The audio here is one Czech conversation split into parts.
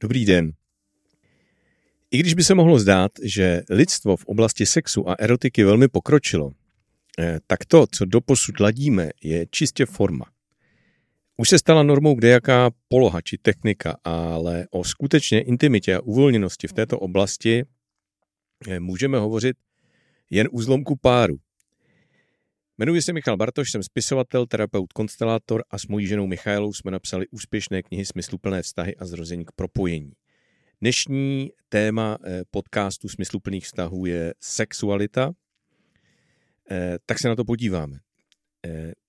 Dobrý den. I když by se mohlo zdát, že lidstvo v oblasti sexu a erotiky velmi pokročilo, tak to, co doposud ladíme, je čistě forma. Už se stala normou kdejaká poloha či technika, ale o skutečné intimitě a uvolněnosti v této oblasti můžeme hovořit jen u zlomku páru. Jmenuji se Michal Bartoš, jsem spisovatel, terapeut, konstelátor a s mojí ženou Michaelou jsme napsali úspěšné knihy Smysluplné vztahy a Zrození k propojení. Dnešní téma podcastu Smysluplných vztahů je sexualita, tak se na to podíváme.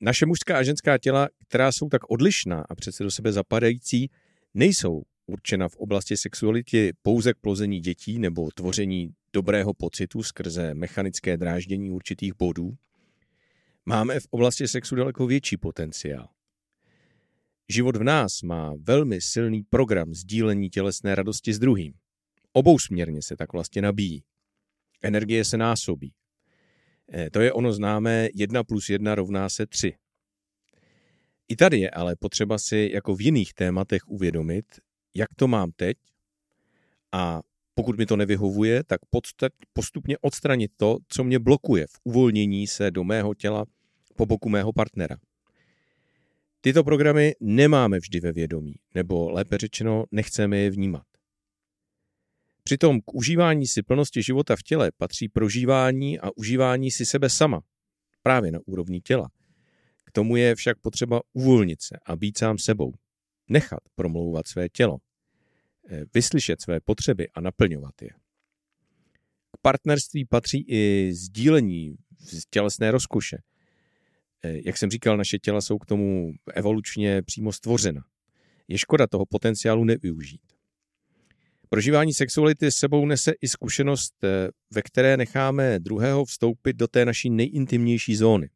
Naše mužská a ženská těla, která jsou tak odlišná a přece do sebe zapadající, nejsou určena v oblasti sexuality pouze k plození dětí nebo tvoření dobrého pocitu skrze mechanické dráždění určitých bodů. Máme v oblasti sexu daleko větší potenciál. Život v nás má velmi silný program sdílení tělesné radosti s druhým. Obousměrně se tak vlastně nabíjí. Energie se násobí. To je ono známé 1 + 1 = 3. I tady je ale potřeba si jako v jiných tématech uvědomit, jak to mám teď a pokud mi to nevyhovuje, tak postupně odstranit to, co mě blokuje v uvolnění se do mého těla po boku mého partnera. Tyto programy nemáme vždy ve vědomí, nebo lépe řečeno, nechceme je vnímat. Přitom k užívání si plnosti života v těle patří prožívání a užívání si sebe sama, právě na úrovni těla. K tomu je však potřeba uvolnit se a být sám sebou, nechat promlouvat své tělo, vyslyšet své potřeby a naplňovat je. K partnerství patří i sdílení tělesné rozkoše. Jak jsem říkal, naše těla jsou k tomu evolučně přímo stvořena. Je škoda toho potenciálu nevyužít. Prožívání sexuality s sebou nese i zkušenost, ve které necháme druhého vstoupit do té naší nejintimnější zóny.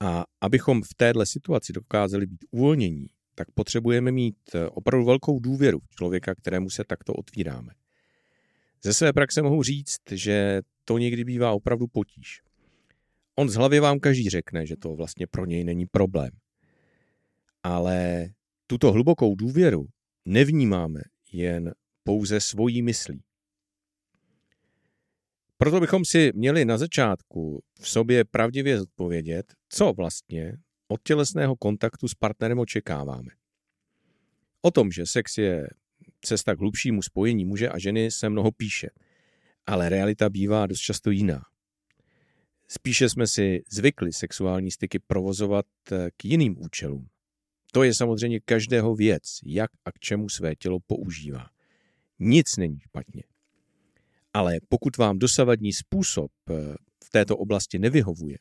A abychom v téhle situaci dokázali být uvolnění, tak potřebujeme mít opravdu velkou důvěru v člověka, kterému se takto otvíráme. Ze své praxe mohu říct, že to někdy bývá opravdu potíž. On z hlavy vám každý řekne, že to vlastně pro něj není problém. Ale tuto hlubokou důvěru nevnímáme jen pouze svojí myslí. Proto bychom si měli na začátku v sobě pravdivě zodpovědět, co vlastně od tělesného kontaktu s partnerem očekáváme. O tom, že sex je cesta k hlubšímu spojení muže a ženy, se mnoho píše, ale realita bývá dost často jiná. Spíše jsme si zvykli sexuální styky provozovat k jiným účelům. To je samozřejmě každého věc, jak a k čemu své tělo používá. Nic není špatně. Ale pokud vám dosavadní způsob v této oblasti nevyhovuje,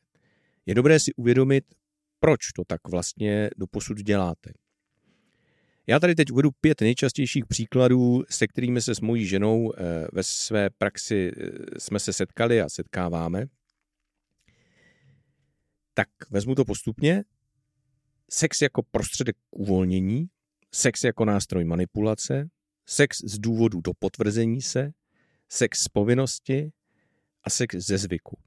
je dobré si uvědomit, proč to tak vlastně doposud děláte. Já tady teď uvedu 5 nejčastějších příkladů, se kterými se s mojí ženou ve své praxi jsme se setkali a setkáváme. Tak vezmu to postupně. Sex jako prostředek k uvolnění, sex jako nástroj manipulace, sex z důvodu do potvrzení se, sex z povinnosti a sex ze zvyku.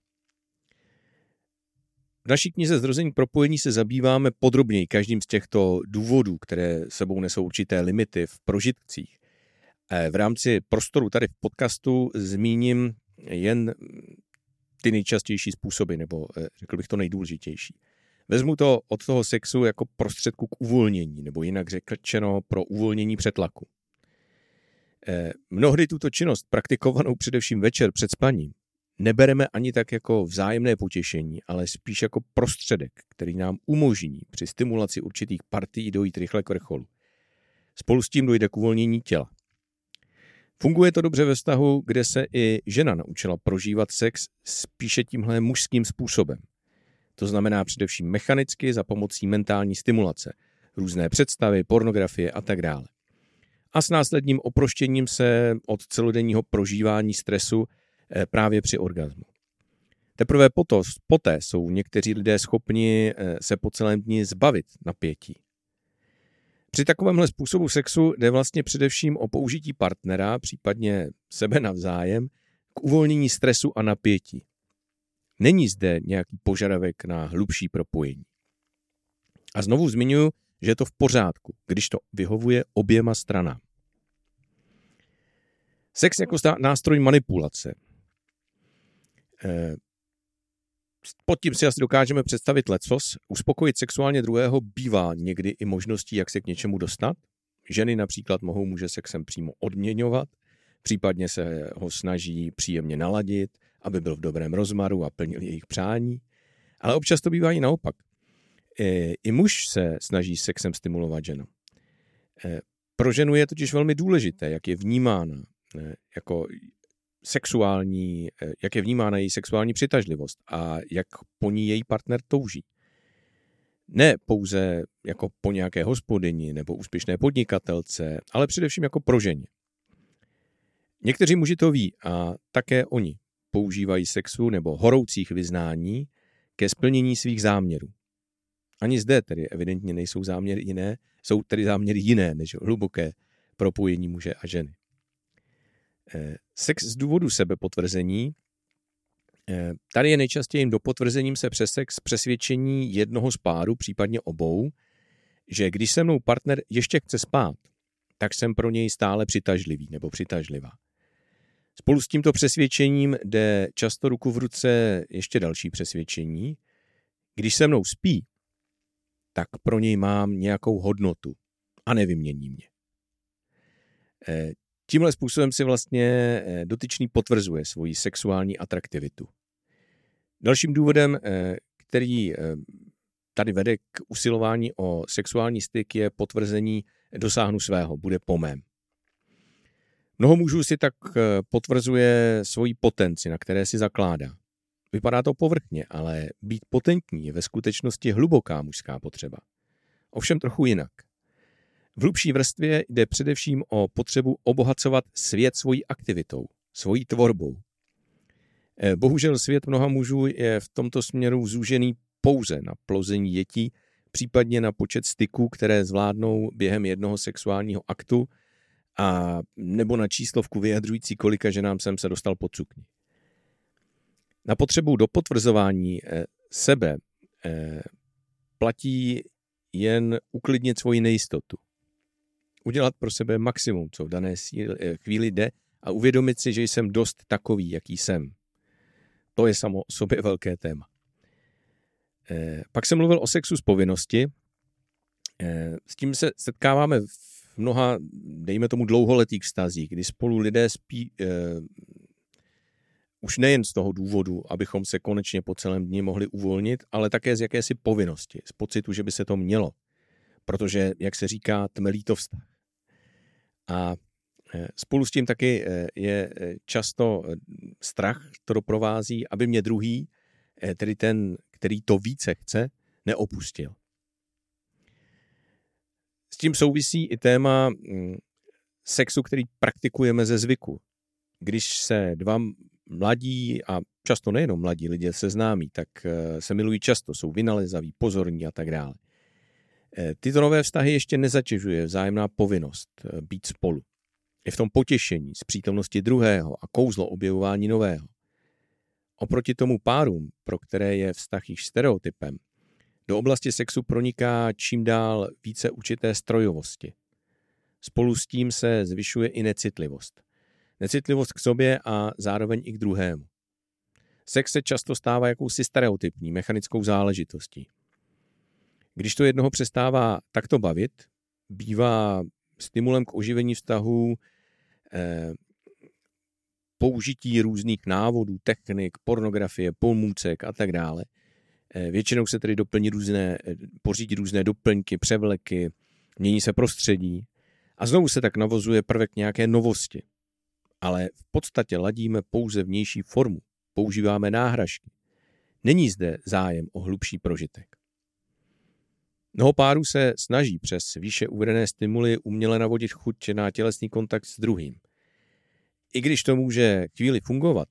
V naší knize Zrození k propojení se zabýváme podrobněji každým z těchto důvodů, které sebou nesou určité limity v prožitcích. V rámci prostoru tady v podcastu zmíním jen ty nejčastější způsoby, nebo řekl bych to nejdůležitější. Vezmu to od toho sexu jako prostředku k uvolnění, nebo jinak řečeno pro uvolnění přetlaku. Mnohdy tuto činnost, praktikovanou především večer před spaním, nebereme ani tak jako vzájemné potěšení, ale spíš jako prostředek, který nám umožní při stimulaci určitých partií dojít rychle k vrcholu. Spolu s tím dojde k uvolnění těla. Funguje to dobře ve vztahu, kde se i žena naučila prožívat sex spíše tímhle mužským způsobem. To znamená především mechanicky za pomocí mentální stimulace, různé představy, pornografie a tak dále. A s následným oproštěním se od celodenního prožívání stresu právě při orgazmu. Teprve poté jsou někteří lidé schopni se po celém dni zbavit napětí. Při takovémhle způsobu sexu jde vlastně především o použití partnera, případně sebe navzájem, k uvolnění stresu a napětí. Není zde nějaký požadavek na hlubší propojení. A znovu zmiňuji, že je to v pořádku, když to vyhovuje oběma stranám. Sex jako nástroj manipulace. Pod tím si asi dokážeme představit lecos. Uspokojit sexuálně druhého bývá někdy i možností, jak se k něčemu dostat. Ženy například mohou muže sexem přímo odměňovat, případně se ho snaží příjemně naladit, aby byl v dobrém rozmaru a plnil jejich přání. Ale občas to bývá i naopak. I muž se snaží sexem stimulovat ženu. Pro ženu je totiž velmi důležité, jak je vnímána jako sexuální, jak je vnímána její sexuální přitažlivost a jak po ní její partner touží. Ne pouze jako po nějaké hospodyni nebo úspěšné podnikatelce, ale především jako pro ženě. Někteří muži to ví a také oni používají sexu nebo horoucích vyznání ke splnění svých záměrů. Ani zde tedy evidentně nejsou záměry jiné, jsou tedy záměry jiné než hluboké propojení muže a ženy. Sex z důvodu sebepotvrzení. Tady je nejčastěji do potvrzením se přes sex přesvědčení jednoho z párů, případně obou, že když se mnou partner ještě chce spát, tak jsem pro něj stále přitažlivý nebo přitažlivá. Spolu s tímto přesvědčením jde často ruku v ruce ještě další přesvědčení. Když se mnou spí, tak pro něj mám nějakou hodnotu a nevymění mě. Tímhle způsobem si vlastně dotyčný potvrzuje svoji sexuální atraktivitu. Dalším důvodem, který tady vede k usilování o sexuální styk, je potvrzení dosáhnu svého, bude po mém. Mnoho mužů si tak potvrzuje svoji potenci, na které si zakládá. Vypadá to povrchně, ale být potentní je ve skutečnosti hluboká mužská potřeba. Ovšem trochu jinak. V hlubší vrstvě jde především o potřebu obohacovat svět svojí aktivitou, svojí tvorbou. Bohužel svět mnoha mužů je v tomto směru zúžený pouze na plození dětí, případně na počet styků, které zvládnou během jednoho sexuálního aktu, a nebo na číslovku vyjadřující, kolika ženám jsem se dostal pod sukni. Na potřebu do potvrzování sebe platí jen uklidnit svoji nejistotu. Udělat pro sebe maximum, co v dané chvíli jde, a uvědomit si, že jsem dost takový, jaký jsem. To je samo o sobě velké téma. Pak jsem mluvil o sexu z povinnosti. S tím se setkáváme v mnoha, dejme tomu, dlouholetých vztazích, kdy spolu lidé spí už nejen z toho důvodu, abychom se konečně po celém dni mohli uvolnit, ale také z jakési povinnosti, z pocitu, že by se to mělo. Protože, jak se říká, tmelí to vztah. A spolu s tím taky je často strach, to doprovází, aby mě druhý, tedy ten, který to více chce, neopustil. S tím souvisí i téma sexu, který praktikujeme ze zvyku. Když se dva mladí, a často nejenom mladí lidé seznámí, tak se milují často, jsou vynalezaví, pozorní a tak dále. Tyto nové vztahy ještě nezatěžuje vzájemná povinnost být spolu. Je v tom potěšení z přítomnosti druhého a kouzlo objevování nového. Oproti tomu párům, pro které je vztah již stereotypem, do oblasti sexu proniká čím dál více určité strojovosti. Spolu s tím se zvyšuje i necitlivost. Necitlivost k sobě a zároveň i k druhému. Sex se často stává jakousi stereotypní, mechanickou záležitostí. Když to jednoho přestává takto bavit, bývá stimulem k oživení vztahu použití různých návodů, technik, pornografie, pomůcek a tak dále. Většinou se tedy pořídí různé doplňky, převleky, mění se prostředí a znovu se tak navozuje prvek nějaké novosti. Ale v podstatě ladíme pouze vnější formu, používáme náhražky. Není zde zájem o hlubší prožitek. Mnoho párů se snaží přes výše uvedené stimuly uměle navodit chuť na tělesný kontakt s druhým. I když to může chvíli fungovat,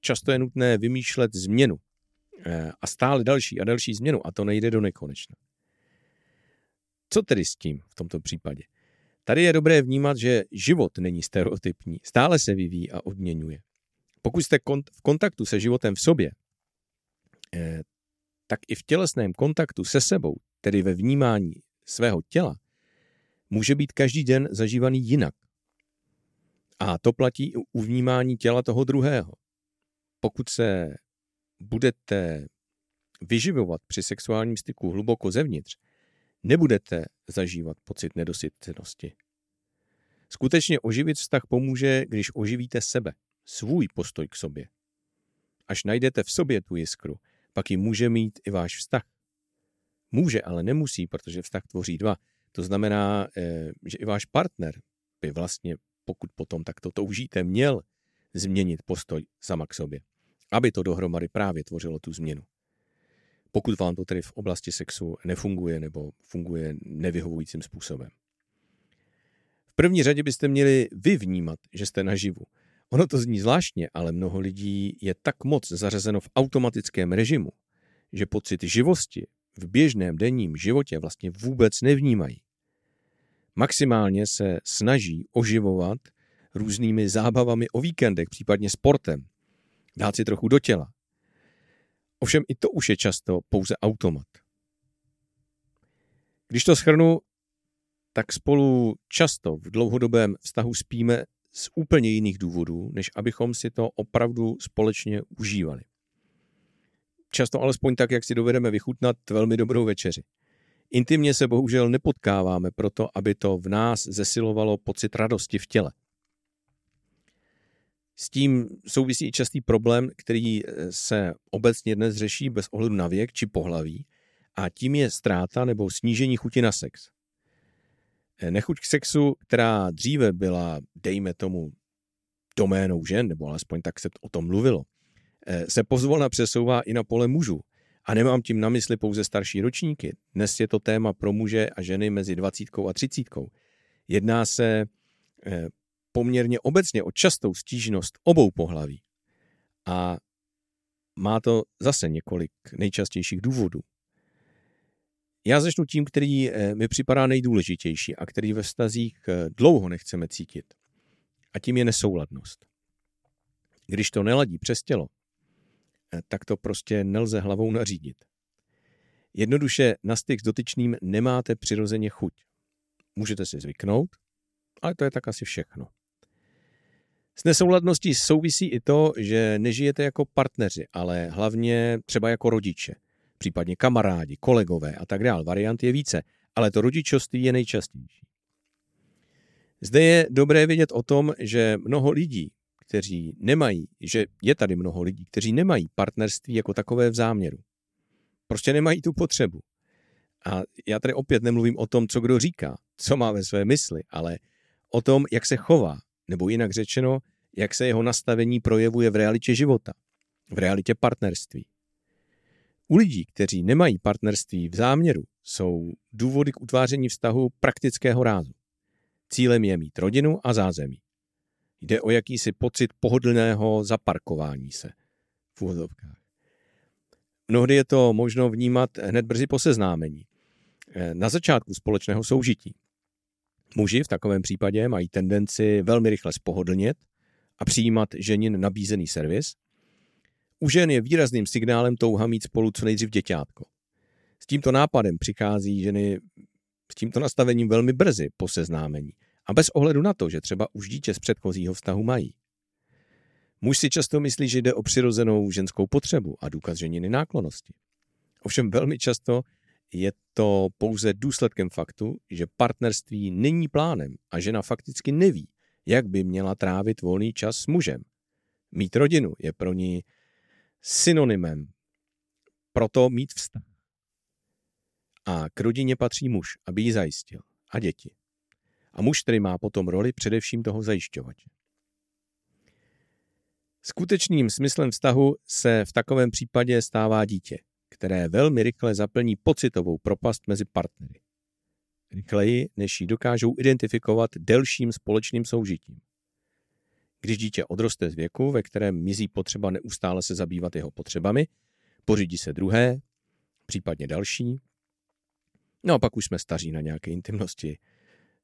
často je nutné vymýšlet změnu a stále další a další změnu, a to nejde do nekonečna. Co tedy s tím v tomto případě? Tady je dobré vnímat, že život není stereotypní, stále se vyvíjí a odměňuje. Pokud jste v kontaktu se životem v sobě, tak i v tělesném kontaktu se sebou, tedy ve vnímání svého těla může být každý den zažívaný jinak. A to platí u vnímání těla toho druhého. Pokud se budete vyživovat při sexuálním styku hluboko zevnitř, nebudete zažívat pocit nedosytnosti. Skutečně oživit vztah pomůže, když oživíte sebe, svůj postoj k sobě. Až najdete v sobě tu jiskru, pak ji může mít i váš vztah. Může, ale nemusí, protože vztah tvoří dva. To znamená, že i váš partner by vlastně, pokud potom takto toužíte, měl změnit postoj sama k sobě, aby to dohromady právě tvořilo tu změnu. Pokud vám to tedy v oblasti sexu nefunguje nebo funguje nevyhovujícím způsobem. V první řadě byste měli vy vnímat, že jste naživu. Ono to zní zvláštně, ale mnoho lidí je tak moc zařazeno v automatickém režimu, že pocit živosti v běžném denním životě vlastně vůbec nevnímají. Maximálně se snaží oživovat různými zábavami o víkendech, případně sportem. Dát si trochu do těla. Ovšem i to už je často pouze automat. Když to shrnu, tak spolu často v dlouhodobém vztahu spíme z úplně jiných důvodů, než abychom si to opravdu společně užívali. Často alespoň tak, jak si dovedeme vychutnat velmi dobrou večeři. Intimně se bohužel nepotkáváme proto, aby to v nás zesilovalo pocit radosti v těle. S tím souvisí i častý problém, který se obecně dnes řeší bez ohledu na věk či pohlaví, a tím je ztráta nebo snížení chuti na sex. Nechuť k sexu, která dříve byla, dejme tomu, doménou žen, nebo alespoň tak se o tom mluvilo, se pozvolna přesouvá i na pole mužů. A nemám tím na mysli pouze starší ročníky. Dnes je to téma pro muže a ženy mezi 20 a 30. Jedná se poměrně obecně o častou stížnost obou pohlaví. A má to zase několik nejčastějších důvodů. Já začnu tím, který mi připadá nejdůležitější a který ve vztazích dlouho nechceme cítit. A tím je nesouladnost. Když to neladí přes tělo, tak to prostě nelze hlavou nařídit. Jednoduše na styk s dotyčným nemáte přirozeně chuť. Můžete si zvyknout, ale to je tak asi všechno. S nesouladností souvisí i to, že nežijete jako partneři, ale hlavně třeba jako rodiče, případně kamarádi, kolegové a tak dále. Variant je více, ale to rodičovství je nejčastější. Zde je dobré vědět o tom, že je tady mnoho lidí, kteří nemají partnerství jako takové v záměru. Prostě nemají tu potřebu. A já tady opět nemluvím o tom, co kdo říká, co má ve své mysli, ale o tom, jak se chová, nebo jinak řečeno, jak se jeho nastavení projevuje v realitě života, v realitě partnerství. U lidí, kteří nemají partnerství v záměru, jsou důvody k utváření vztahu praktického rázu. Cílem je mít rodinu a zázemí. Jde o jakýsi pocit pohodlného zaparkování se v úvodovkách. Mnohdy je to možno vnímat hned brzy po seznámení, na začátku společného soužití. Muži v takovém případě mají tendenci velmi rychle spohodlnět a přijímat ženin nabízený servis. U žen je výrazným signálem touha mít spolu co nejdřív děťátko. S tímto nápadem přichází ženy s tímto nastavením velmi brzy po seznámení. A bez ohledu na to, že třeba už dítě z předchozího vztahu mají. Muž si často myslí, že jde o přirozenou ženskou potřebu a důkaz ženiny náklonnosti. Ovšem velmi často je to pouze důsledkem faktu, že partnerství není plánem a žena fakticky neví, jak by měla trávit volný čas s mužem. Mít rodinu je pro ní synonymem, proto mít vztah. A k rodině patří muž, aby ji zajistil, a děti. A muž, který má potom roli především toho zajišťovače. Skutečným smyslem vztahu se v takovém případě stává dítě, které velmi rychle zaplní pocitovou propast mezi partnery. Rychleji, než ji dokážou identifikovat delším společným soužitím. Když dítě odroste z věku, ve kterém mizí potřeba neustále se zabývat jeho potřebami, pořídí se druhé, případně další. No a pak už jsme staří na nějaké intimnosti.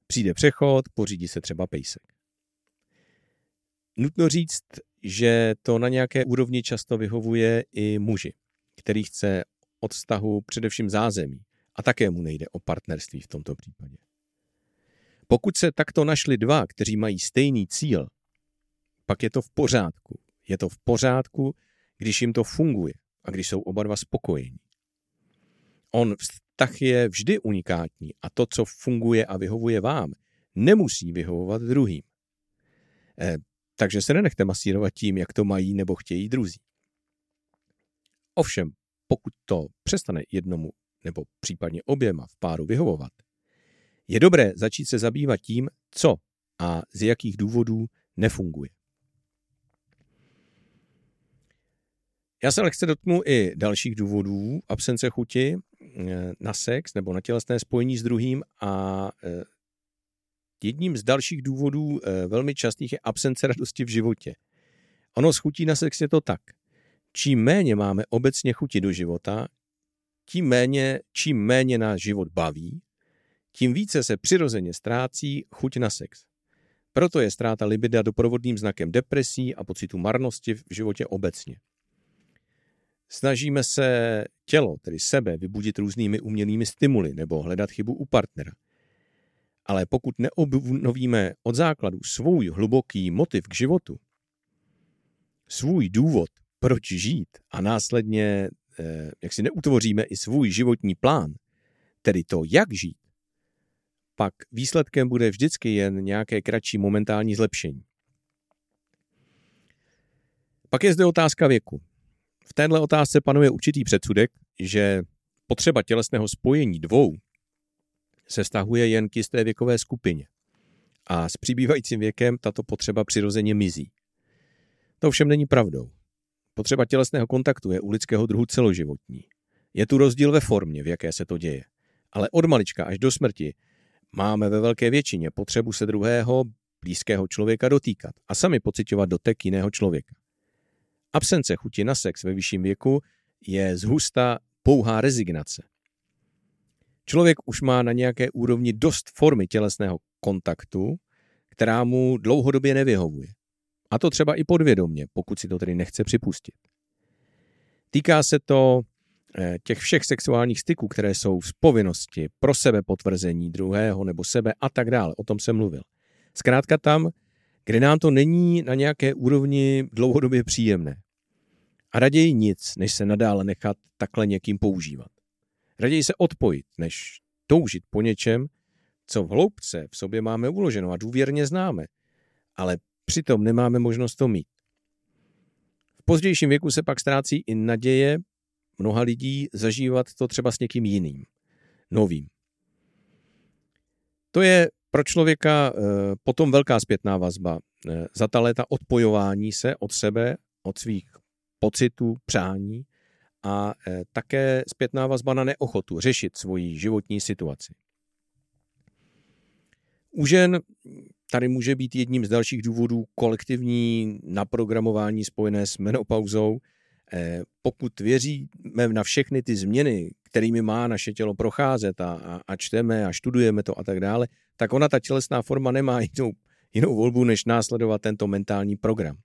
Přijde přechod, pořídí se třeba pejsek. Nutno říct, že to na nějaké úrovni často vyhovuje i muži, který chce od vztahu především zázemí a také mu nejde o partnerství v tomto případě. Pokud se takto našli dva, kteří mají stejný cíl, pak je to v pořádku. Je to v pořádku, když jim to funguje a když jsou oba dva spokojení. On vztah je vždy unikátní a to, co funguje a vyhovuje vám, nemusí vyhovovat druhým. Takže se nenechte masírovat tím, jak to mají nebo chtějí druzí. Ovšem, pokud to přestane jednomu nebo případně oběma v páru vyhovovat, je dobré začít se zabývat tím, co a z jakých důvodů nefunguje. Já se lehce dotknu i dalších důvodů absence chuti na sex nebo na tělesné spojení s druhým a jedním z dalších důvodů velmi častých je absence radosti v životě. Ono s chutí na sex je to tak. Čím méně máme obecně chuti do života, čím méně nás život baví, tím více se přirozeně ztrácí chuť na sex. Proto je ztráta libida doprovodným znakem depresí a pocitu marnosti v životě obecně. Snažíme se tělo, tedy sebe, vybudit různými umělými stimuly nebo hledat chybu u partnera. Ale pokud neobnovíme od základu svůj hluboký motiv k životu, svůj důvod, proč žít a následně, jak si neutvoříme i svůj životní plán, tedy to, jak žít, pak výsledkem bude vždycky jen nějaké kratší momentální zlepšení. Pak je zde otázka věku. V téhle otázce panuje určitý předsudek, že potřeba tělesného spojení dvou se vztahuje jen k jisté věkové skupině a s přibývajícím věkem tato potřeba přirozeně mizí. To všem není pravdou. Potřeba tělesného kontaktu je u lidského druhu celoživotní. Je tu rozdíl ve formě, v jaké se to děje. Ale od malička až do smrti máme ve velké většině potřebu se druhého, blízkého člověka dotýkat a sami pociťovat dotek jiného člověka. Absence chuti na sex ve vyšším věku je zhusta pouhá rezignace. Člověk už má na nějaké úrovni dost formy tělesného kontaktu, která mu dlouhodobě nevyhovuje. A to třeba i podvědomě, pokud si to tedy nechce připustit. Týká se to těch všech sexuálních styků, které jsou z povinnosti pro sebe potvrzení druhého nebo sebe a tak dále. O tom jsem mluvil. Zkrátka tam, kde nám to není na nějaké úrovni dlouhodobě příjemné. A raději nic, než se nadále nechat takhle někým používat. Raději se odpojit, než toužit po něčem, co v hloubce v sobě máme uloženo a důvěrně známe, ale přitom nemáme možnost to mít. V pozdějším věku se pak ztrácí i naděje mnoha lidí zažívat to třeba s někým jiným, novým. To je pro člověka potom velká zpětná vazba za ta léta odpojování se od sebe, od svých pocitů, přání a také zpětná vazba na neochotu řešit svoji životní situaci. U žen tady může být jedním z dalších důvodů kolektivní naprogramování spojené s menopauzou. Pokud věříme na všechny ty změny, kterými má naše tělo procházet a čteme a študujeme to a tak dále, tak ona ta tělesná forma nemá jinou volbu, než následovat tento mentální program.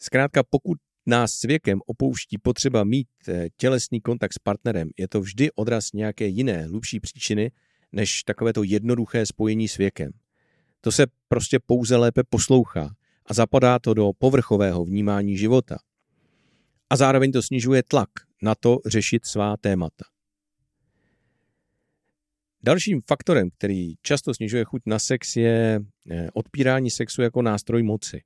Zkrátka, pokud nás s věkem opouští potřeba mít tělesný kontakt s partnerem, je to vždy odraz nějaké jiné, hlubší příčiny, než takovéto jednoduché spojení s věkem. To se prostě pouze lépe poslouchá a zapadá to do povrchového vnímání života. A zároveň to snižuje tlak na to řešit svá témata. Dalším faktorem, který často snižuje chuť na sex, je odpírání sexu jako nástroj moci.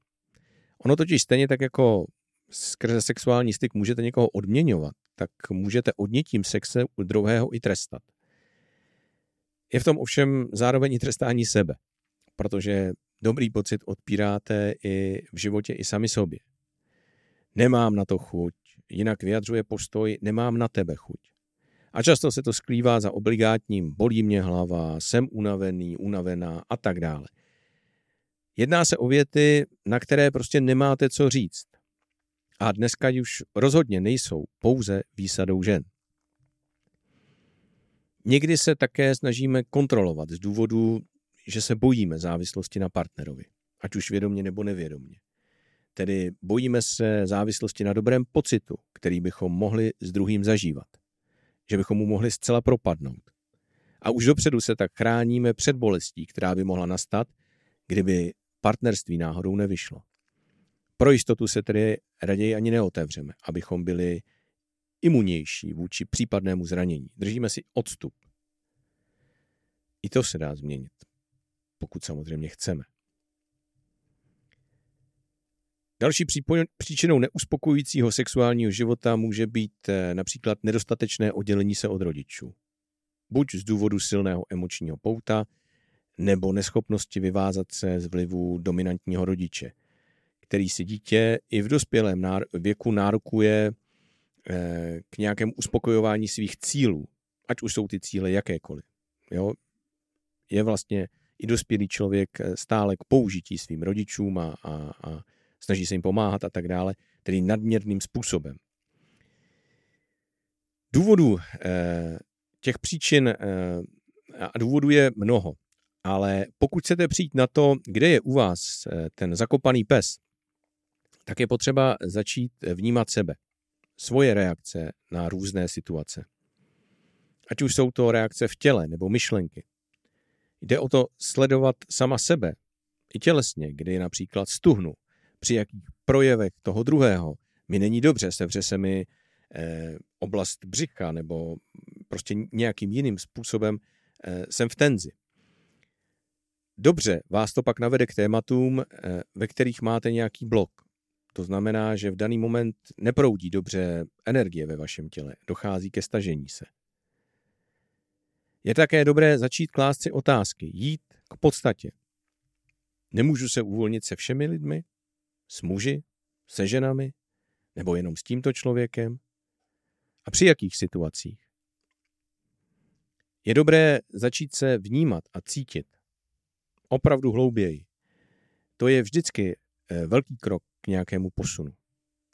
Ono totiž stejně tak jako skrze sexuální styk můžete někoho odměňovat, tak můžete odnětím sexe u druhého i trestat. Je v tom ovšem zároveň i trestání sebe, protože dobrý pocit odpíráte i v životě i sami sobě. Nemám na to chuť, jinak vyjadřuje postoj, nemám na tebe chuť. A často se to skrývá za obligátním bolí mě hlava, jsem unavený, unavená a tak dále. Jedná se o věty, na které prostě nemáte co říct. A dneska už rozhodně nejsou pouze výsadou žen. Někdy se také snažíme kontrolovat z důvodu, že se bojíme závislosti na partnerovi, ať už vědomě nebo nevědomě. Tedy bojíme se závislosti na dobrém pocitu, který bychom mohli s druhým zažívat. že bychom mu mohli zcela propadnout. A už dopředu se tak chráníme před bolestí, která by mohla nastat, kdyby partnerství náhodou nevyšlo. Pro jistotu se tedy raději ani neotevřeme, abychom byli imunnější vůči případnému zranění. Držíme si odstup. I to se dá změnit, pokud samozřejmě chceme. Další příčinou neuspokojujícího sexuálního života může být například nedostatečné oddělení se od rodičů. Buď z důvodu silného emočního pouta, nebo neschopnosti vyvázat se z vlivu dominantního rodiče, který si dítě i v dospělém věku nárokuje k nějakému uspokojování svých cílů, ať už jsou ty cíle jakékoliv. Jo? Je vlastně i dospělý člověk stále k použití svým rodičům a snaží se jim pomáhat a tak dále, tedy nadměrným způsobem. Důvodů těch příčin a důvodů je mnoho, ale pokud chcete přijít na to, kde je u vás ten zakopaný pes, tak je potřeba začít vnímat sebe, svoje reakce na různé situace. Ať už jsou to reakce v těle nebo myšlenky. Jde o to sledovat sama sebe, i tělesně, kdy například stuhnu, při jakých projevech toho druhého. Mi není dobře, sevře se mi oblast břicha nebo prostě nějakým jiným způsobem jsem v tenzi. Dobře, vás to pak navede k tématům, ve kterých máte nějaký blok. To znamená, že v daný moment neproudí dobře energie ve vašem těle, dochází ke stažení se. Je také dobré začít klást si otázky, jít k podstatě. Nemůžu se uvolnit se všemi lidmi? S muži? Se ženami? Nebo jenom s tímto člověkem? A při jakých situacích? Je dobré začít se vnímat a cítit. Opravdu hlouběji. To je vždycky velký krok k nějakému posunu.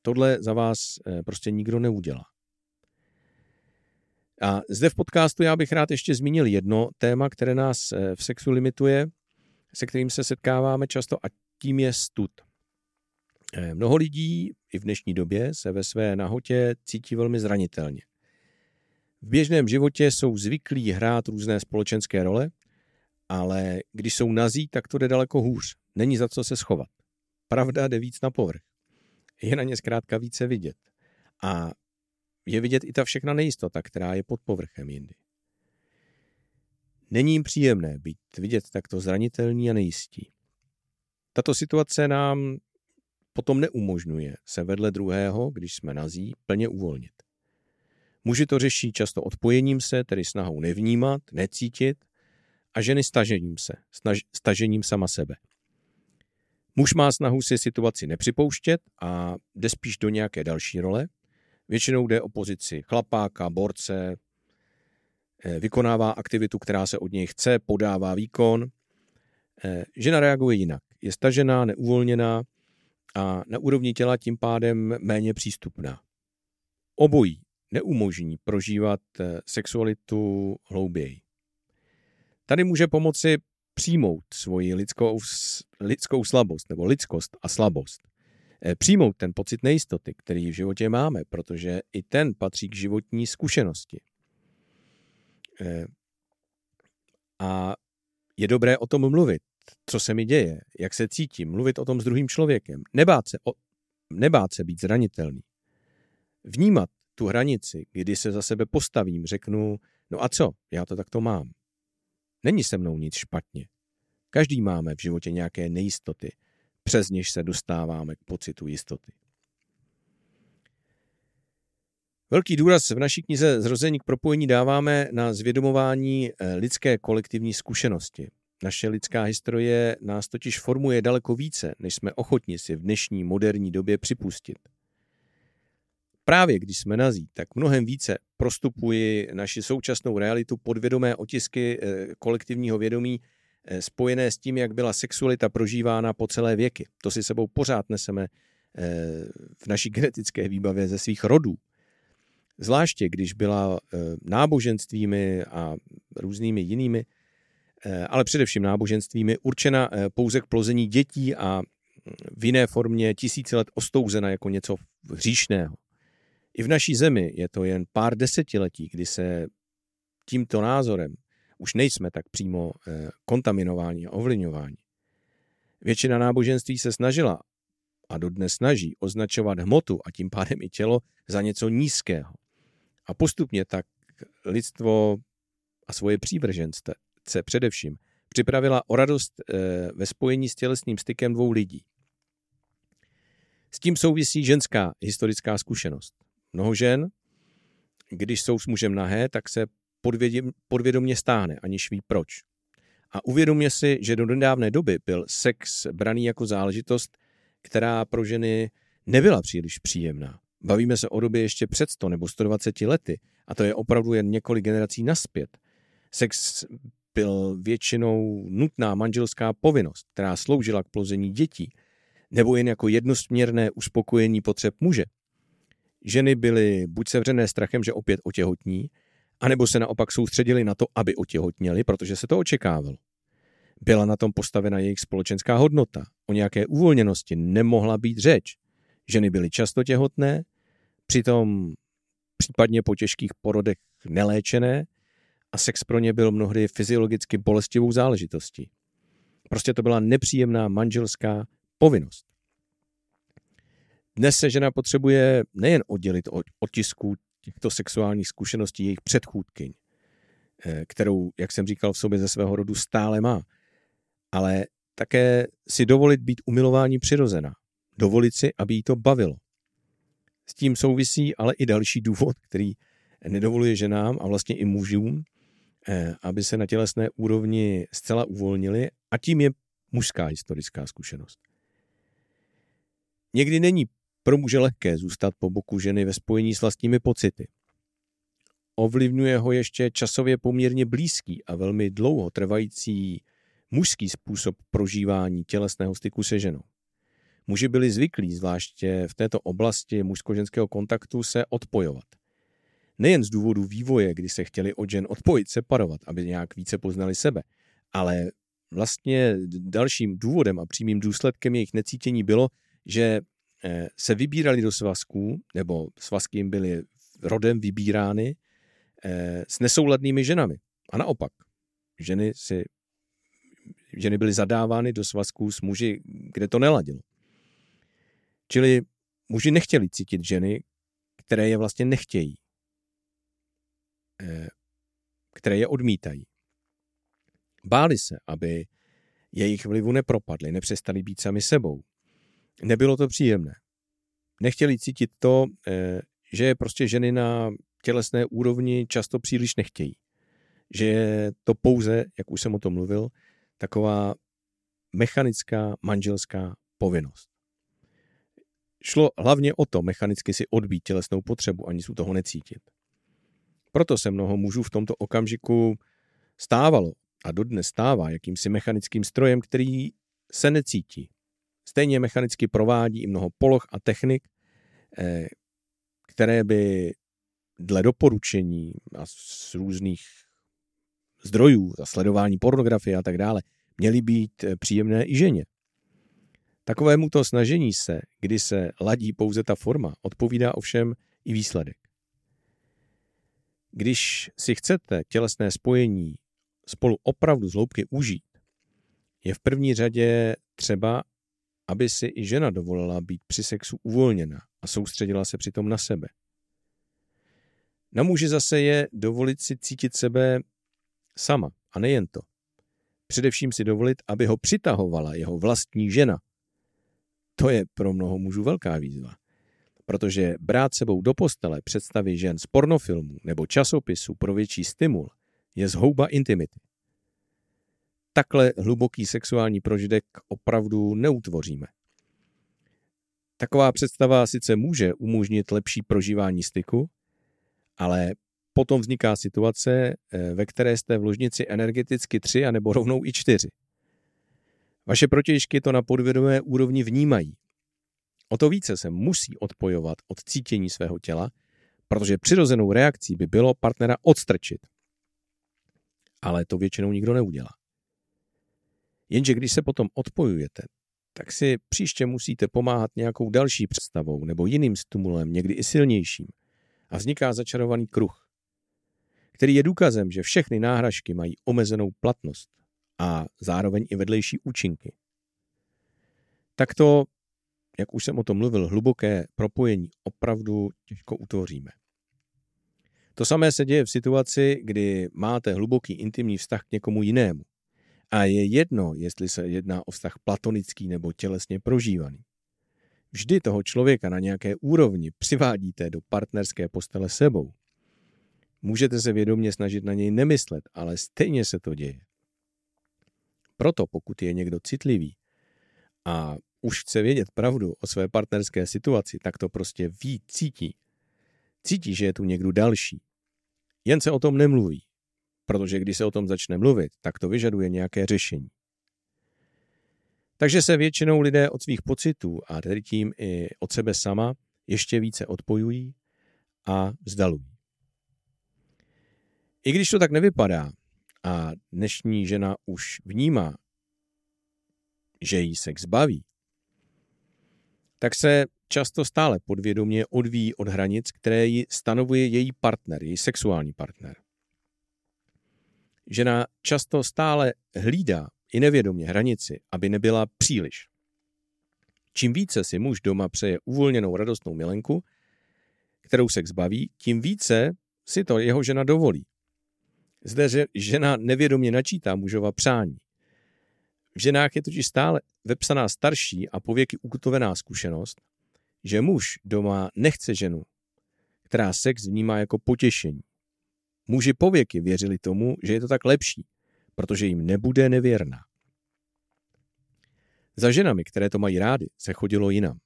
Tohle za vás prostě nikdo neudělá. A zde v podcastu já bych rád ještě zmínil jedno téma, které nás v sexu limituje, se kterým se setkáváme často, a tím je stud. Mnoho lidí i v dnešní době se ve své nahotě cítí velmi zranitelně. V běžném životě jsou zvyklí hrát různé společenské role, ale když jsou nazí, tak to jde daleko hůř. Není za co se schovat. Pravda jde víc na povrch. Je na ně zkrátka více vidět. A je vidět i ta všechna nejistota, která je pod povrchem jindy. Není jim příjemné být vidět takto zranitelní a nejistí. Tato situace nám potom neumožňuje se vedle druhého, když jsme nazí, plně uvolnit. Muži to řeší často odpojením se, tedy snahou nevnímat, necítit, a ženy stažením sama sebe. Muž má snahu si situaci nepřipouštět a jde spíš do nějaké další role. Většinou jde o pozici chlapáka, borce, vykonává aktivitu, která se od něj chce, podává výkon. Žena reaguje jinak. Je stažená, neuvolněná a na úrovni těla tím pádem méně přístupná. Obojí neumožní prožívat sexualitu hlouběji. Tady může pomoci přijmout svoji lidskou slabost nebo lidskost a slabost. Přijmout ten pocit nejistoty, který v životě máme, protože i ten patří k životní zkušenosti. A je dobré o tom mluvit, co se mi děje, jak se cítím, mluvit o tom s druhým člověkem, nebát se být zranitelný. Vnímat tu hranici, kdy se za sebe postavím, řeknu, no a co, já to takto mám. Není se mnou nic špatně. Každý máme v životě nějaké nejistoty, přes něž se dostáváme k pocitu jistoty. Velký důraz v naší knize Zrození k propojení dáváme na zvědomování lidské kolektivní zkušenosti. Naše lidská historie nás totiž formuje daleko více, než jsme ochotni si v dnešní moderní době připustit. Právě když jsme nazí, tak mnohem více prostupují naši současnou realitu podvědomé otisky kolektivního vědomí spojené s tím, jak byla sexualita prožívána po celé věky. To si sebou pořád neseme v naší genetické výbavě ze svých rodů. Zvláště když byla náboženstvími a různými jinými, ale především náboženstvími, určena pouze k plození dětí a v jiné formě tisíce let ostouzena jako něco hříšného. I v naší zemi je to jen pár desetiletí, kdy se tímto názorem už nejsme tak přímo kontaminováni a ovlivňováni. Většina náboženství se snažila a dodnes snaží označovat hmotu a tím pádem i tělo za něco nízkého. A postupně tak lidstvo a svoje přívržence především připravila o radost ve spojení s tělesným stykem dvou lidí. S tím souvisí ženská historická zkušenost. Mnoho žen, když jsou s mužem nahé, tak se podvědomě stáhne, aniž ví proč. A uvědomuje si, že do nedávné doby byl sex braný jako záležitost, která pro ženy nebyla příliš příjemná. Bavíme se o době ještě před 100 nebo 120 lety a to je opravdu jen několik generací nazpět. Sex byl většinou nutná manželská povinnost, která sloužila k plození dětí, nebo jen jako jednosměrné uspokojení potřeb muže. Ženy byly buď sevřené strachem, že opět otěhotní, anebo se naopak soustředili na to, aby otěhotněli, protože se to očekávalo. Byla na tom postavena jejich společenská hodnota. O nějaké uvolněnosti nemohla být řeč. Ženy byly často těhotné, přitom případně po těžkých porodech neléčené a sex pro ně byl mnohdy fyziologicky bolestivou záležitostí. Prostě to byla nepříjemná manželská povinnost. Dnes se žena potřebuje nejen oddělit od otisků těchto sexuálních zkušeností jejich předchůdkyň, kterou, jak jsem říkal, v sobě ze svého rodu stále má, ale také si dovolit být umilování přirozená. Dovolit si, aby jí to bavilo. S tím souvisí ale i další důvod, který nedovoluje ženám a vlastně i mužům, aby se na tělesné úrovni zcela uvolnili a tím je mužská historická zkušenost. Někdy není pro muže lehké zůstat po boku ženy ve spojení s vlastními pocity. Ovlivňuje ho ještě časově poměrně blízký a velmi dlouho trvající mužský způsob prožívání tělesného styku se ženou. Muži byli zvyklí, zvláště v této oblasti mužsko-ženského kontaktu, se odpojovat. Nejen z důvodu vývoje, kdy se chtěli od žen odpojit, separovat, aby nějak více poznali sebe, ale vlastně dalším důvodem a přímým důsledkem jejich necítění bylo, že se vybírali do svazků, nebo svazky jim byly rodem vybírány s nesouladnými ženami. A naopak, ženy byly zadávány do svazků s muži, kde to neladilo. Čili muži nechtěli cítit ženy, které je vlastně nechtějí, které je odmítají. Báli se, aby jejich vlivu nepropadli, nepřestali být sami sebou. Nebylo to příjemné. Nechtěli cítit to, že prostě ženy na tělesné úrovni často příliš nechtějí. Že je to pouze, jak už jsem o tom mluvil, taková mechanická manželská povinnost. Šlo hlavně o to mechanicky si odbít tělesnou potřebu, ani si toho necítit. Proto se mnoho mužů v tomto okamžiku stávalo a dodnes stává jakýmsi mechanickým strojem, který se necítí. Stejně mechanicky provádí i mnoho poloh a technik, které by dle doporučení a z různých zdrojů, za sledování pornografie a tak dále, měly být příjemné i ženě. Takovému to snažení se, kdy se ladí pouze ta forma, odpovídá ovšem i výsledek. Když si chcete tělesné spojení spolu opravdu z hloubky užít, je v první řadě třeba, aby si i žena dovolila být při sexu uvolněna a soustředila se přitom na sebe. Na muži zase je dovolit si cítit sebe sama a nejen to. Především si dovolit, aby ho přitahovala jeho vlastní žena. To je pro mnoho mužů velká výzva, protože brát sebou do postele představy žen z pornofilmů nebo časopisů pro větší stimul je zhouba intimity. Takhle hluboký sexuální prožitek opravdu neutvoříme. Taková představa sice může umožnit lepší prožívání styku, ale potom vzniká situace, ve které jste v ložnici energeticky 3 anebo rovnou i 4. Vaše protějšky to na podvědomé úrovni vnímají. O to více se musí odpojovat od cítění svého těla, protože přirozenou reakcí by bylo partnera odstrčit. Ale to většinou nikdo neudělá. Jenže když se potom odpojujete, tak si příště musíte pomáhat nějakou další představou nebo jiným stimulem, někdy i silnějším, a vzniká začarovaný kruh, který je důkazem, že všechny náhražky mají omezenou platnost a zároveň i vedlejší účinky. Takto, jak už jsem o tom mluvil, hluboké propojení opravdu těžko utvoříme. To samé se děje v situaci, kdy máte hluboký intimní vztah k někomu jinému. A je jedno, jestli se jedná o vztah platonický nebo tělesně prožívaný. Vždy toho člověka na nějaké úrovni přivádíte do partnerské postele sebou. Můžete se vědomě snažit na něj nemyslet, ale stejně se to děje. Proto pokud je někdo citlivý a už chce vědět pravdu o své partnerské situaci, tak to prostě ví, cítí. Cítí, že je tu někdo další. Jen se o tom nemluví, protože když se o tom začne mluvit, tak to vyžaduje nějaké řešení. Takže se většinou lidé od svých pocitů a tedy tím i od sebe sama ještě více odpojují a vzdalují. I když to tak nevypadá a dnešní žena už vnímá, že jí sex baví, tak se často stále podvědomě odvíjí od hranic, které ji stanovuje její partner, její sexuální partner. Žena často stále hlídá i nevědomě hranici, aby nebyla příliš. Čím více si muž doma přeje uvolněnou radostnou milenku, kterou sex baví, tím více si to jeho žena dovolí. Zde žena nevědomě načítá mužova přání. V ženách je totiž stále vepsaná starší a pověky ukotvená zkušenost, že muž doma nechce ženu, která sex vnímá jako potěšení. Muži pověky věřili tomu, že je to tak lepší, protože jim nebude nevěrná. Za ženami, které to mají rády, se chodilo jinam.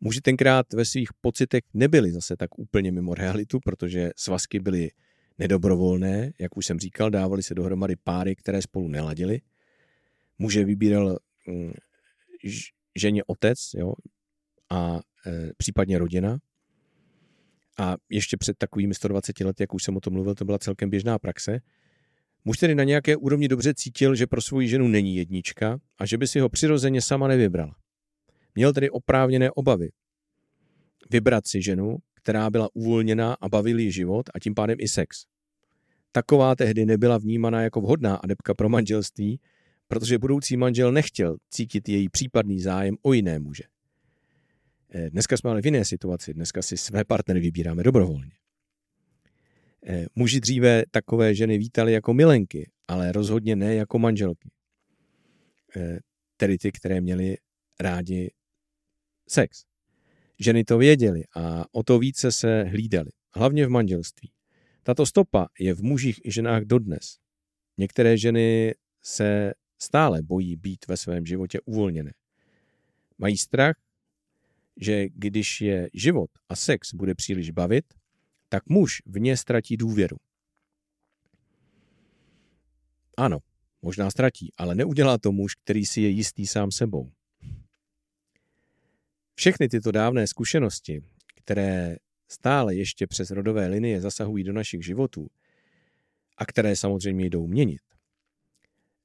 Muži tenkrát ve svých pocitech nebyli zase tak úplně mimo realitu, protože svazky byly nedobrovolné, jak už jsem říkal, dávali se dohromady páry, které spolu neladily. Muže vybíral ženě otec, jo, a případně rodina. A ještě před takovými 120 lety, jak už jsem o tom mluvil, to byla celkem běžná praxe. Muž tedy na nějaké úrovni dobře cítil, že pro svou ženu není jednička a že by si ho přirozeně sama nevybrala. Měl tedy oprávněné obavy vybrat si ženu, která byla uvolněná a bavil jí život a tím pádem i sex. Taková tehdy nebyla vnímaná jako vhodná adeptka pro manželství, protože budoucí manžel nechtěl cítit její případný zájem o jiné muže. Dneska jsme ale v jiné situaci, dneska si své partnery vybíráme dobrovolně. Muži dříve takové ženy vítali jako milenky, ale rozhodně ne jako manželky. Tedy ty, které měly rádi sex. Ženy to věděly a o to více se hlídaly, hlavně v manželství. Tato stopa je v mužích i ženách dodnes. Některé ženy se stále bojí být ve svém životě uvolněné. Mají strach, že když je život a sex bude příliš bavit, tak muž v ně ztratí důvěru. Ano, možná ztratí, ale neudělá to muž, který si je jistý sám sebou. Všechny tyto dávné zkušenosti, které stále ještě přes rodové linie zasahují do našich životů a které samozřejmě jdou měnit,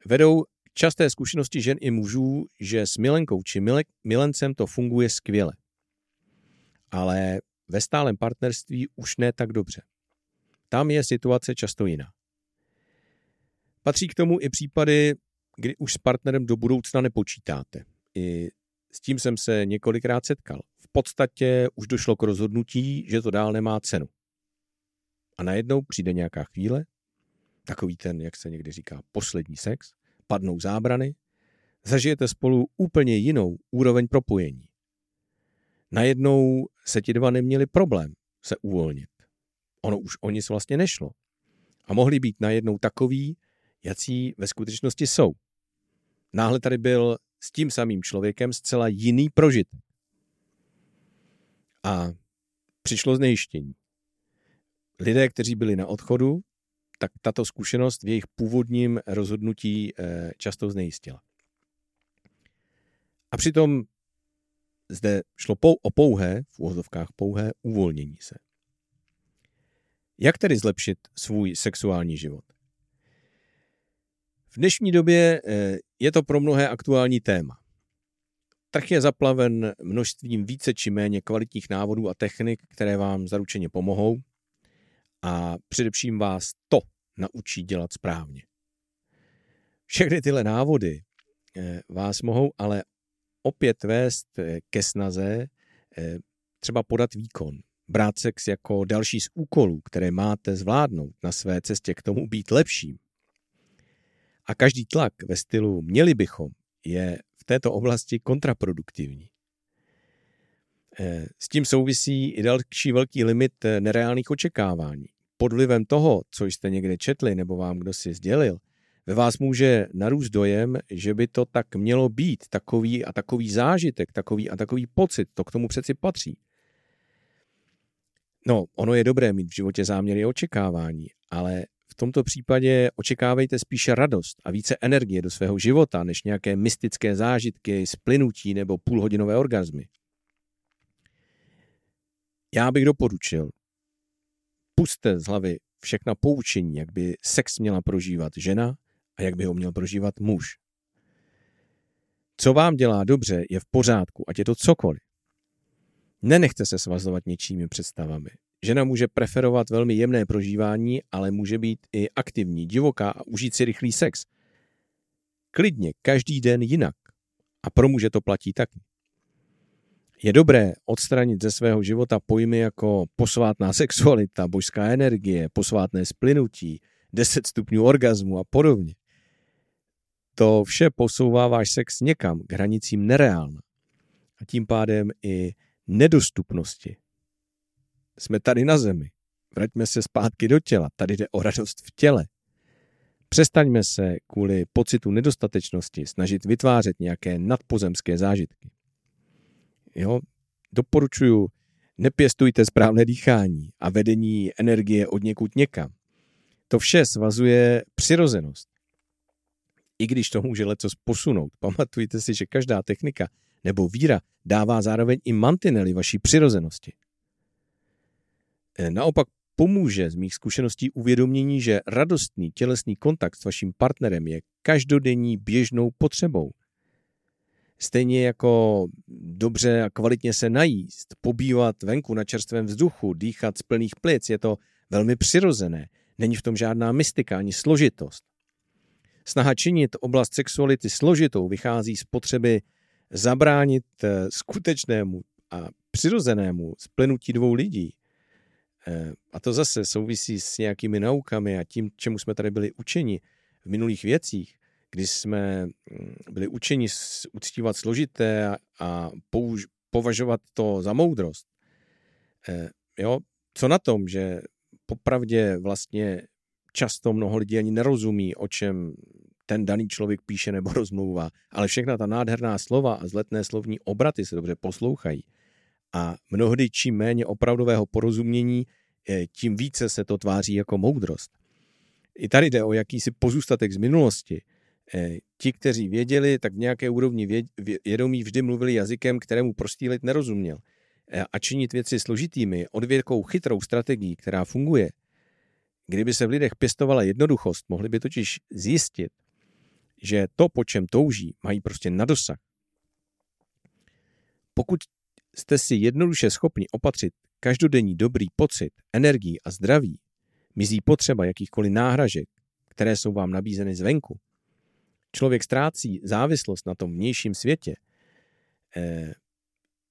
vedou časté zkušenosti žen i mužů, že s milenkou či milencem to funguje skvěle. Ale ve stálém partnerství už ne tak dobře. Tam je situace často jiná. Patří k tomu i případy, kdy už s partnerem do budoucna nepočítáte. I s tím jsem se několikrát setkal. V podstatě už došlo k rozhodnutí, že to dál nemá cenu. A najednou přijde nějaká chvíle, takový ten, jak se někdy říká, poslední sex, padnou zábrany, zažijete spolu úplně jinou úroveň propojení. Najednou se ti dva neměli problém se uvolnit. Ono už o nic vlastně nešlo. A mohli být najednou takoví, jací ve skutečnosti jsou. Náhle tady byl s tím samým člověkem zcela jiný prožitek. A přišlo znejištění. Lidé, kteří byli na odchodu, tak tato zkušenost v jejich původním rozhodnutí často znejistila. A přitom zde šlo o pouhé, v úvozovkách pouhé, uvolnění se. Jak tedy zlepšit svůj sexuální život? V dnešní době je to pro mnohé aktuální téma. Trh je zaplaven množstvím více či méně kvalitních návodů a technik, které vám zaručeně pomohou a především vás to naučí dělat správně. Všechny tyhle návody vás mohou ale opět vést ke snaze třeba podat výkon, brát sex jako další z úkolů, které máte zvládnout na své cestě k tomu být lepším. A každý tlak ve stylu měli bychom je v této oblasti kontraproduktivní. S tím souvisí i další velký limit nereálných očekávání. Pod vlivem toho, co jste někde četli nebo vám kdo si sdělil, ve vás může narůst dojem, že by to tak mělo být, takový a takový zážitek, takový a takový pocit, to k tomu přeci patří. No, ono je dobré mít v životě záměry a očekávání, ale v tomto případě očekávejte spíše radost a více energie do svého života, než nějaké mystické zážitky, splynutí nebo půlhodinové orgazmy. Já bych doporučil, pusťte z hlavy všechna poučení, jak by sex měla prožívat žena a jak by ho měl prožívat muž. Co vám dělá dobře, je v pořádku, ať je to cokoliv. Nenechte se svazovat něčími představami. Žena může preferovat velmi jemné prožívání, ale může být i aktivní, divoká a užít si rychlý sex. Klidně, každý den jinak. A pro muže to platí taky. Je dobré odstranit ze svého života pojmy jako posvátná sexualita, božská energie, posvátné splynutí, 10 stupňů orgazmu a podobně. To vše posouvá váš sex někam k hranicím nereálna. A tím pádem i nedostupnosti. Jsme tady na zemi. Vraťme se zpátky do těla. Tady jde o radost v těle. Přestaňme se kvůli pocitu nedostatečnosti snažit vytvářet nějaké nadpozemské zážitky. Jo? Doporučuju, nepěstujte správné dýchání a vedení energie od někud někam. To vše svazuje přirozenost. I když to může leccos posunout, pamatujte si, že každá technika nebo víra dává zároveň i mantinely vaší přirozenosti. Naopak pomůže z mých zkušeností uvědomění, že radostný tělesný kontakt s vaším partnerem je každodenní běžnou potřebou. Stejně jako dobře a kvalitně se najíst, pobývat venku na čerstvém vzduchu, dýchat z plných plic, je to velmi přirozené. Není v tom žádná mystika ani složitost. Snaha činit oblast sexuality složitou vychází z potřeby zabránit skutečnému a přirozenému splynutí dvou lidí. A to zase souvisí s nějakými naukami a tím, čemu jsme tady byli učeni v minulých věcích, kdy jsme byli učeni uctívat složité a považovat to za moudrost. Jo? Co na tom, že popravdě vlastně často mnoho lidí ani nerozumí, o čem ten daný člověk píše nebo rozmlouvá, ale všechna ta nádherná slova a vzletné slovní obraty se dobře poslouchají. A mnohdy čím méně opravdového porozumění, tím více se to tváří jako moudrost. I tady jde o jakýsi pozůstatek z minulosti. Ti, kteří věděli, tak v nějaké úrovni vědomí vždy mluvili jazykem, kterému prostý lid nerozuměl. A činit věci složitými, odvěkou chytrou strategií, která funguje. Kdyby se v lidech pěstovala jednoduchost, mohli by totiž zjistit, že to, po čem touží, mají prostě na dosah. Pokud jste si jednoduše schopni opatřit každodenní dobrý pocit, energii a zdraví, mizí potřeba jakýchkoliv náhražek, které jsou vám nabízeny zvenku. Člověk ztrácí závislost na tom vnějším světě.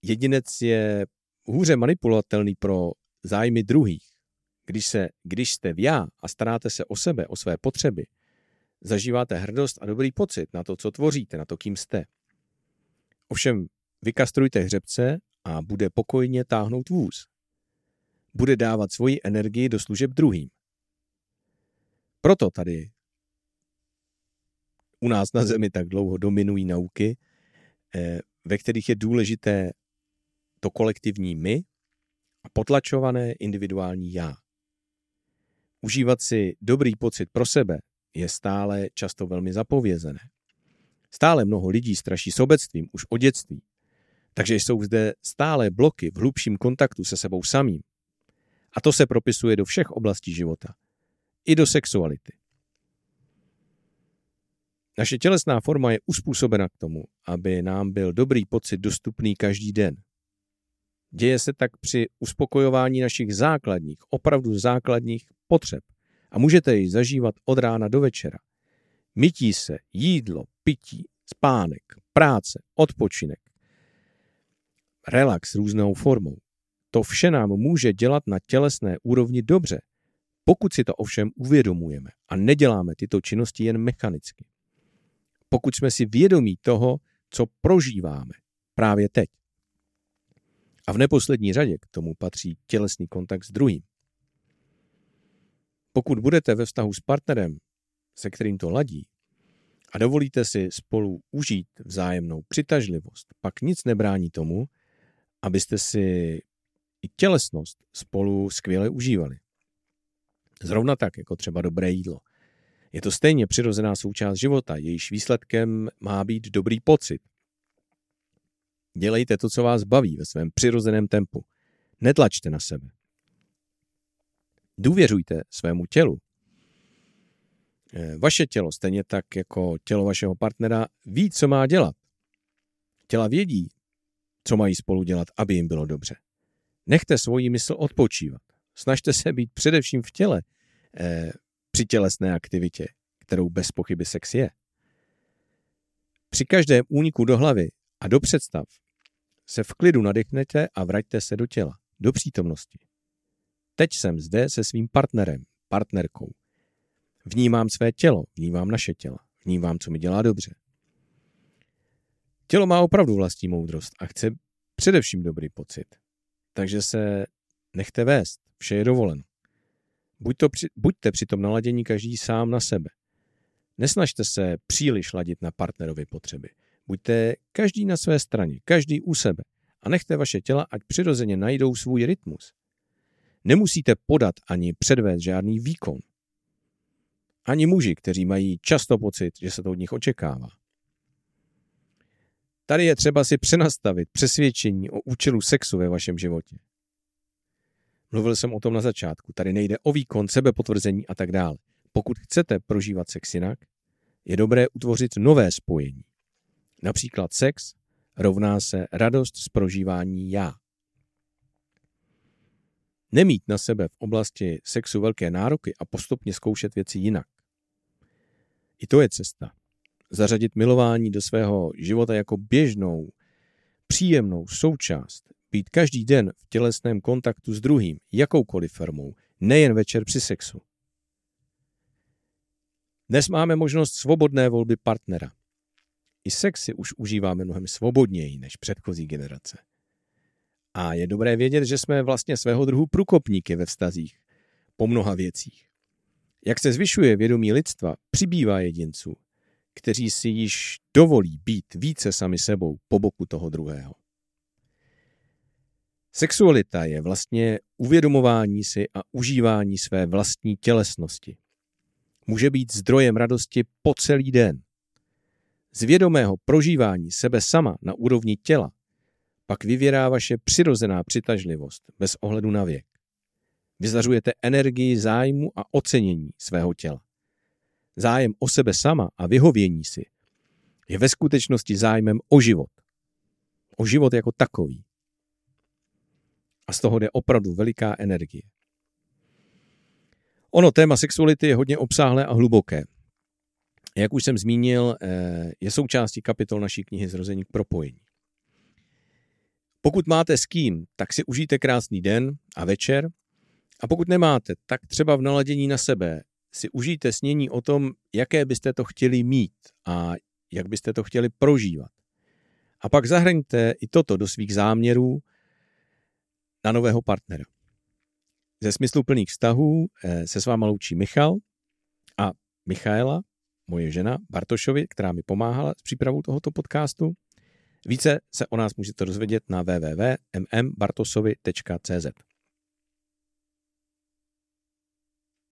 Jedinec je hůře manipulovatelný pro zájmy druhých. Když jste v já a staráte se o sebe, o své potřeby, zažíváte hrdost a dobrý pocit na to, co tvoříte, na to, kým jste. Ovšem, vykastrujte hřebce a bude pokojně táhnout vůz. Bude dávat svoji energii do služeb druhým. Proto tady u nás na zemi tak dlouho dominují nauky, ve kterých je důležité to kolektivní my a potlačované individuální já. Užívat si dobrý pocit pro sebe je stále často velmi zapovězené. Stále mnoho lidí straší sobectvím už od dětství, takže jsou zde stále bloky v hlubším kontaktu se sebou samým. A to se propisuje do všech oblastí života. I do sexuality. Naše tělesná forma je uspůsobena k tomu, aby nám byl dobrý pocit dostupný každý den. Děje se tak při uspokojování našich základních, opravdu základních potřeb a můžete ji zažívat od rána do večera. Mytí se, jídlo, pití, spánek, práce, odpočinek, relax různou formou. To vše nám může dělat na tělesné úrovni dobře, pokud si to ovšem uvědomujeme a neděláme tyto činnosti jen mechanicky. Pokud jsme si vědomí toho, co prožíváme právě teď. A v neposlední řadě k tomu patří tělesný kontakt s druhým. Pokud budete ve vztahu s partnerem, se kterým to ladí, a dovolíte si spolu užít vzájemnou přitažlivost, pak nic nebrání tomu, abyste si i tělesnost spolu skvěle užívali. Zrovna tak, jako třeba dobré jídlo. Je to stejně přirozená součást života, jejíž výsledkem má být dobrý pocit. Dělejte to, co vás baví ve svém přirozeném tempu. Netlačte na sebe. Důvěřujte svému tělu. Vaše tělo, stejně tak jako tělo vašeho partnera, ví, co má dělat. Těla vědí, co mají spolu dělat, aby jim bylo dobře. Nechte svoji mysl odpočívat. Snažte se být především v těle, při tělesné aktivitě, kterou bez pochyby sex je. Při každém úniku do hlavy a do představ se v klidu nadechnete a vraťte se do těla, do přítomnosti. Teď jsem zde se svým partnerem, partnerkou. Vnímám své tělo, vnímám naše těla, vnímám, co mi dělá dobře. Tělo má opravdu vlastní moudrost a chce především dobrý pocit. Takže se nechte vést, vše je dovoleno. Buďte přitom naladění každý sám na sebe. Nesnažte se příliš ladit na partnerovy potřeby. Buďte každý na své straně, každý u sebe a nechte vaše těla, ať přirozeně najdou svůj rytmus. Nemusíte podat ani předvést žádný výkon. Ani muži, kteří mají často pocit, že se to od nich očekává. Tady je třeba si přenastavit přesvědčení o účelu sexu ve vašem životě. Mluvil jsem o tom na začátku. Tady nejde o výkon, sebepotvrzení a tak dále. Pokud chcete prožívat sex jinak, je dobré utvořit nové spojení. Například sex rovná se radost z prožívání já. Nemít na sebe v oblasti sexu velké nároky a postupně zkoušet věci jinak. I to je cesta. Zařadit milování do svého života jako běžnou, příjemnou součást. Být každý den v tělesném kontaktu s druhým, jakoukoliv formou, nejen večer při sexu. Dnes máme možnost svobodné volby partnera. I sexy už užíváme mnohem svobodněji než předchozí generace. A je dobré vědět, že jsme vlastně svého druhu průkopníky ve vztazích, po mnoha věcích. Jak se zvyšuje vědomí lidstva, přibývá jedinců, kteří si již dovolí být více sami sebou po boku toho druhého. Sexualita je vlastně uvědomování si a užívání své vlastní tělesnosti. Může být zdrojem radosti po celý den. Z vědomého prožívání sebe sama na úrovni těla pak vyvěrá vaše přirozená přitažlivost bez ohledu na věk. Vyzařujete energii zájmu a ocenění svého těla. Zájem o sebe sama a vyhovění si je ve skutečnosti zájmem o život. O život jako takový. A z toho jde opravdu veliká energie. Ono, téma sexuality je hodně obsáhlé a hluboké. Jak už jsem zmínil, je součástí kapitol naší knihy Zrození k propojení. Pokud máte s kým, tak si užijte krásný den a večer. A pokud nemáte, tak třeba v naladění na sebe si užijte snění o tom, jaké byste to chtěli mít a jak byste to chtěli prožívat. A pak zahrňte i toto do svých záměrů na nového partnera. Ze smysluplných vztahů se s váma loučí Michal a Michaela, moje žena Bartošovi, která mi pomáhala s přípravou tohoto podcastu. Více se o nás můžete dozvědět na www.mmbartosovi.cz.